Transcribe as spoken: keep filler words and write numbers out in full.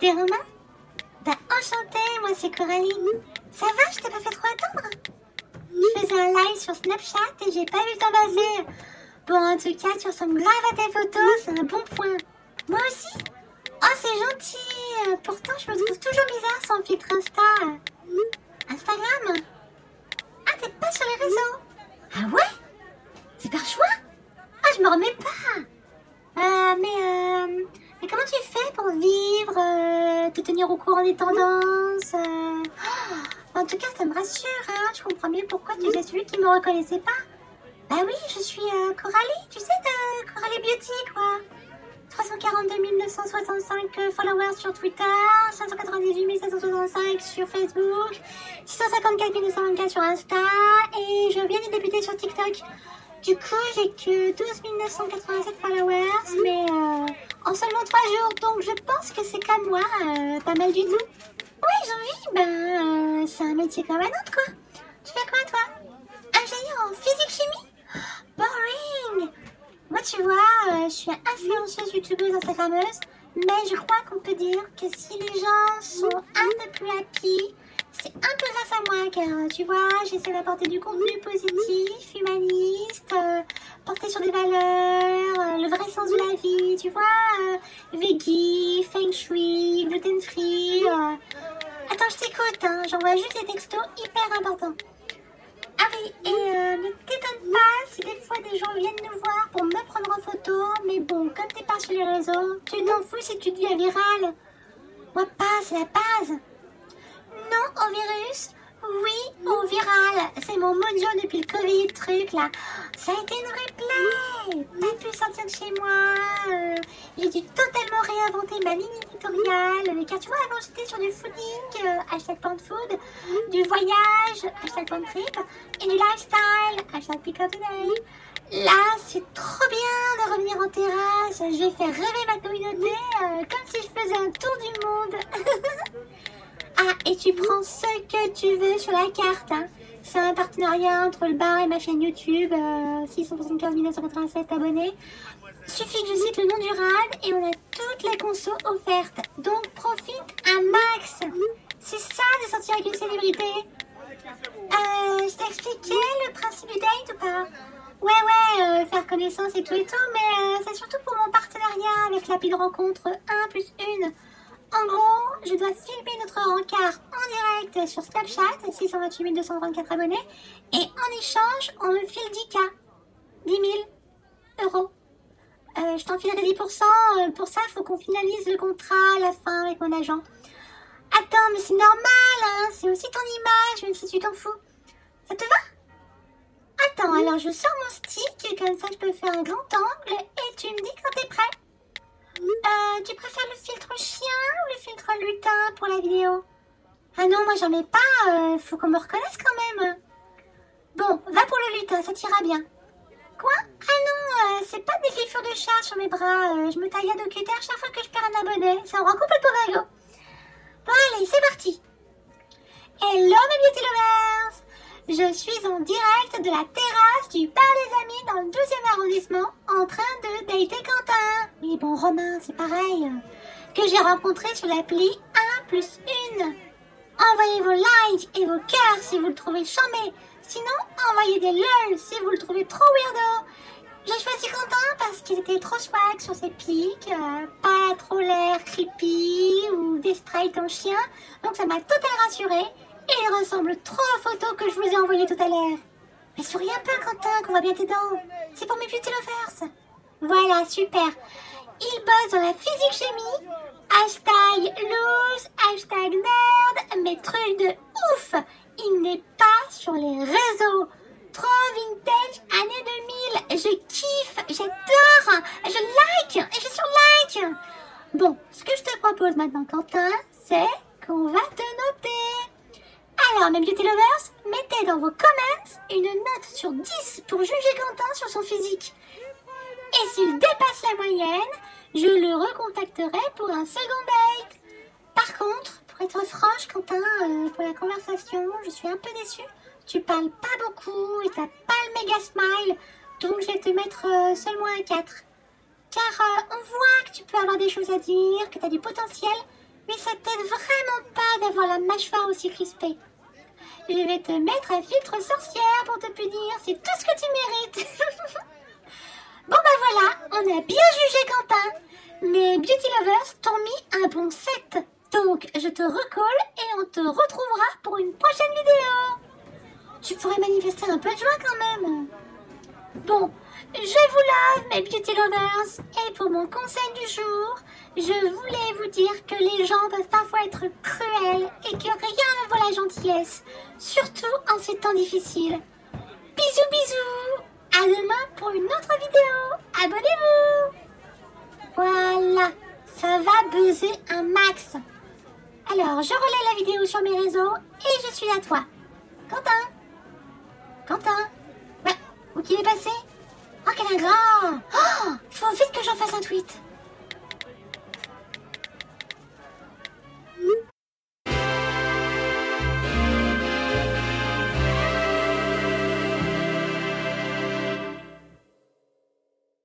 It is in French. T'es Romain? Bah enchantée, moi c'est Coralie. Ça va, je t'ai pas fait trop attendre. Je faisais un live sur Snapchat et j'ai pas eu le temps passer. Bon, en tout cas, tu ressembles grave à tes photos, c'est un bon point. Moi aussi? Oh, c'est gentil. Pourtant, je me trouve toujours bizarre sans filtre Insta. Instagram? Ah, t'es pas sur les réseaux? Ah ouais? C'est par choix? Ah, je m'en remets pas. Euh, mais euh... Mais comment tu fais pour vivre, euh, te tenir au courant des tendances euh... oh, en tout cas, ça me rassure, hein. Je comprends mieux pourquoi tu es celui qui me reconnaissait pas. Bah oui, je suis euh, Coralie, tu sais, de Coralie Beauty, quoi. trois cent quarante-deux mille neuf cent soixante-cinq followers sur Twitter, cinq cent quatre-vingt-dix-huit mille sept cent soixante-cinq sur Facebook, six cent cinquante-quatre mille deux cent vingt-quatre sur Insta, et je viens de débuter sur TikTok. Du coup, j'ai que douze mille neuf cent quatre-vingt-sept followers, mais euh, en seulement trois jours, donc je pense que c'est comme moi, euh, pas mal du tout. Oui, j'en vis, ben, euh, c'est un métier comme un autre, quoi. Tu fais quoi, toi? Ingénieur en physique-chimie? Boring! Moi, tu vois, euh, je suis influenceuse, youtubeuse, instagrammeuse, mais je crois qu'on peut dire que si les gens sont un peu plus happy, c'est un peu grâce à moi, car tu vois, j'essaie d'apporter du contenu positif, humaniste, euh, porté sur des valeurs, euh, le vrai sens de la vie, tu vois, euh, veggie, feng shui, gluten free. Euh... Attends, je t'écoute, hein, j'envoie juste des textos hyper importants. Ah oui, et euh, ne t'étonne pas si des fois des gens viennent nous voir pour me prendre en photo, mais bon, comme t'es pas sur les réseaux, tu t'en fous si tu deviens viral. Moi pas, c'est la base. Non au virus, oui au viral. C'est mon mojo depuis le Covid truc là. Ça a été une replay. Pas pu sortir de chez moi. Euh, j'ai dû totalement réinventer ma ligne éditoriale. Car tu vois, avant j'étais sur du fooding, euh, hashtag plant food, du voyage, hashtag plant trip, et du lifestyle, hashtag pick up today. Là, c'est trop bien de revenir en terrasse. Je vais faire rêver ma communauté euh, comme si je faisais un tour du monde. Ah, et tu prends ce que tu veux sur la carte, hein. C'est un partenariat entre le bar et ma chaîne YouTube, euh, six cent soixante-quinze mille neuf cent quatre-vingt-sept abonnés. Suffit que je cite le nom du rad et on a toutes les consos offertes. Donc profite un max. C'est ça de sortir avec une célébrité. Euh, je t'ai expliqué le principe du date ou pas? Ouais, ouais, euh, faire connaissance et tout et tout, mais euh, c'est surtout pour mon partenariat avec l'appli de rencontre un plus un. En gros, je dois filmer notre rencard en direct sur Snapchat, six cent vingt-huit mille deux cent vingt-quatre abonnés, et en échange, on me file dix mille, dix mille euros. Euh, je t'en filerai dix pour cent, euh, pour ça, il faut qu'on finalise le contrat à la fin avec mon agent. Attends, mais c'est normal, hein, c'est aussi ton image, même si tu t'en fous. Ça te va? Attends, alors je sors mon stick, comme ça je peux faire un grand angle, et tu me dis quand t'es prêt. Euh, tu préfères le filtre chien ou le filtre lutin pour la vidéo? Ah non, moi j'en mets pas, euh, faut qu'on me reconnaisse quand même. Bon, va pour le lutin, ça t'ira bien. Quoi? Ah non, euh, c'est pas des griffures de chat sur mes bras, euh, je me taille à DocuTer chaque fois que je perds un abonné, ça me rend complètement dingo. Bon allez, c'est parti. Hello mes beauty lovers! Je suis en direct de la terrasse du bar des amis dans le douzième arrondissement en train de dater Quentin. Oui bon Romain, c'est pareil. Que j'ai rencontré sur l'appli un plus un. Envoyez vos likes et vos cœurs si vous le trouvez charmé. Sinon, envoyez des lol si vous le trouvez trop weirdo. J'ai choisi Quentin parce qu'il était trop swag sur ses pics, euh, pas trop l'air creepy ou des sprites en chien. Donc ça m'a totalement rassurée. Il ressemble trop aux photos que je vous ai envoyées tout à l'heure. Mais souris un peu, Quentin, qu'on voit bien tes dents. C'est pour mes beauty lovers. Voilà, super. Il bosse dans la physique-chimie. Hashtag loose, hashtag nerd, mais truc de ouf. Il n'est pas sur les réseaux. Trop vintage, année deux mille. Je kiffe, j'adore, je like, je surlike. Bon, ce que je te propose maintenant, Quentin, c'est qu'on va te noter. Alors, mes beauty lovers, mettez dans vos comments une note sur dix pour juger Quentin sur son physique. Et s'il dépasse la moyenne, je le recontacterai pour un second date. Par contre, pour être franche, Quentin, euh, pour la conversation, je suis un peu déçue. Tu parles pas beaucoup et t'as pas le méga smile, donc je vais te mettre euh, seulement un quatre. Car euh, on voit que tu peux avoir des choses à dire, que t'as du potentiel, mais ça t'aide vraiment pas d'avoir la mâchoire aussi crispée. Je vais te mettre un filtre sorcière pour te punir, c'est tout ce que tu mérites. Bon bah voilà, on a bien jugé Quentin. Mes beauty lovers t'ont mis un bon set. Donc je te recolle et on te retrouvera pour une prochaine vidéo. Tu pourrais manifester un peu de joie quand même. Bon, je vous love mes beauty lovers. Et pour mon conseil du jour, je voulais vous dire que les gens peuvent parfois être cruels et que rien ne vaut la gentillesse, surtout en ces temps difficiles. Bisous bisous. À demain pour une autre vidéo. Abonnez-vous. Voilà, ça va buzzer un max. Alors, je relais la vidéo sur mes réseaux et je suis à toi. Quentin Quentin Bah, où qu'il est passé? Oh, quel ingrat! Oh, faut vite que j'en fasse un tweet.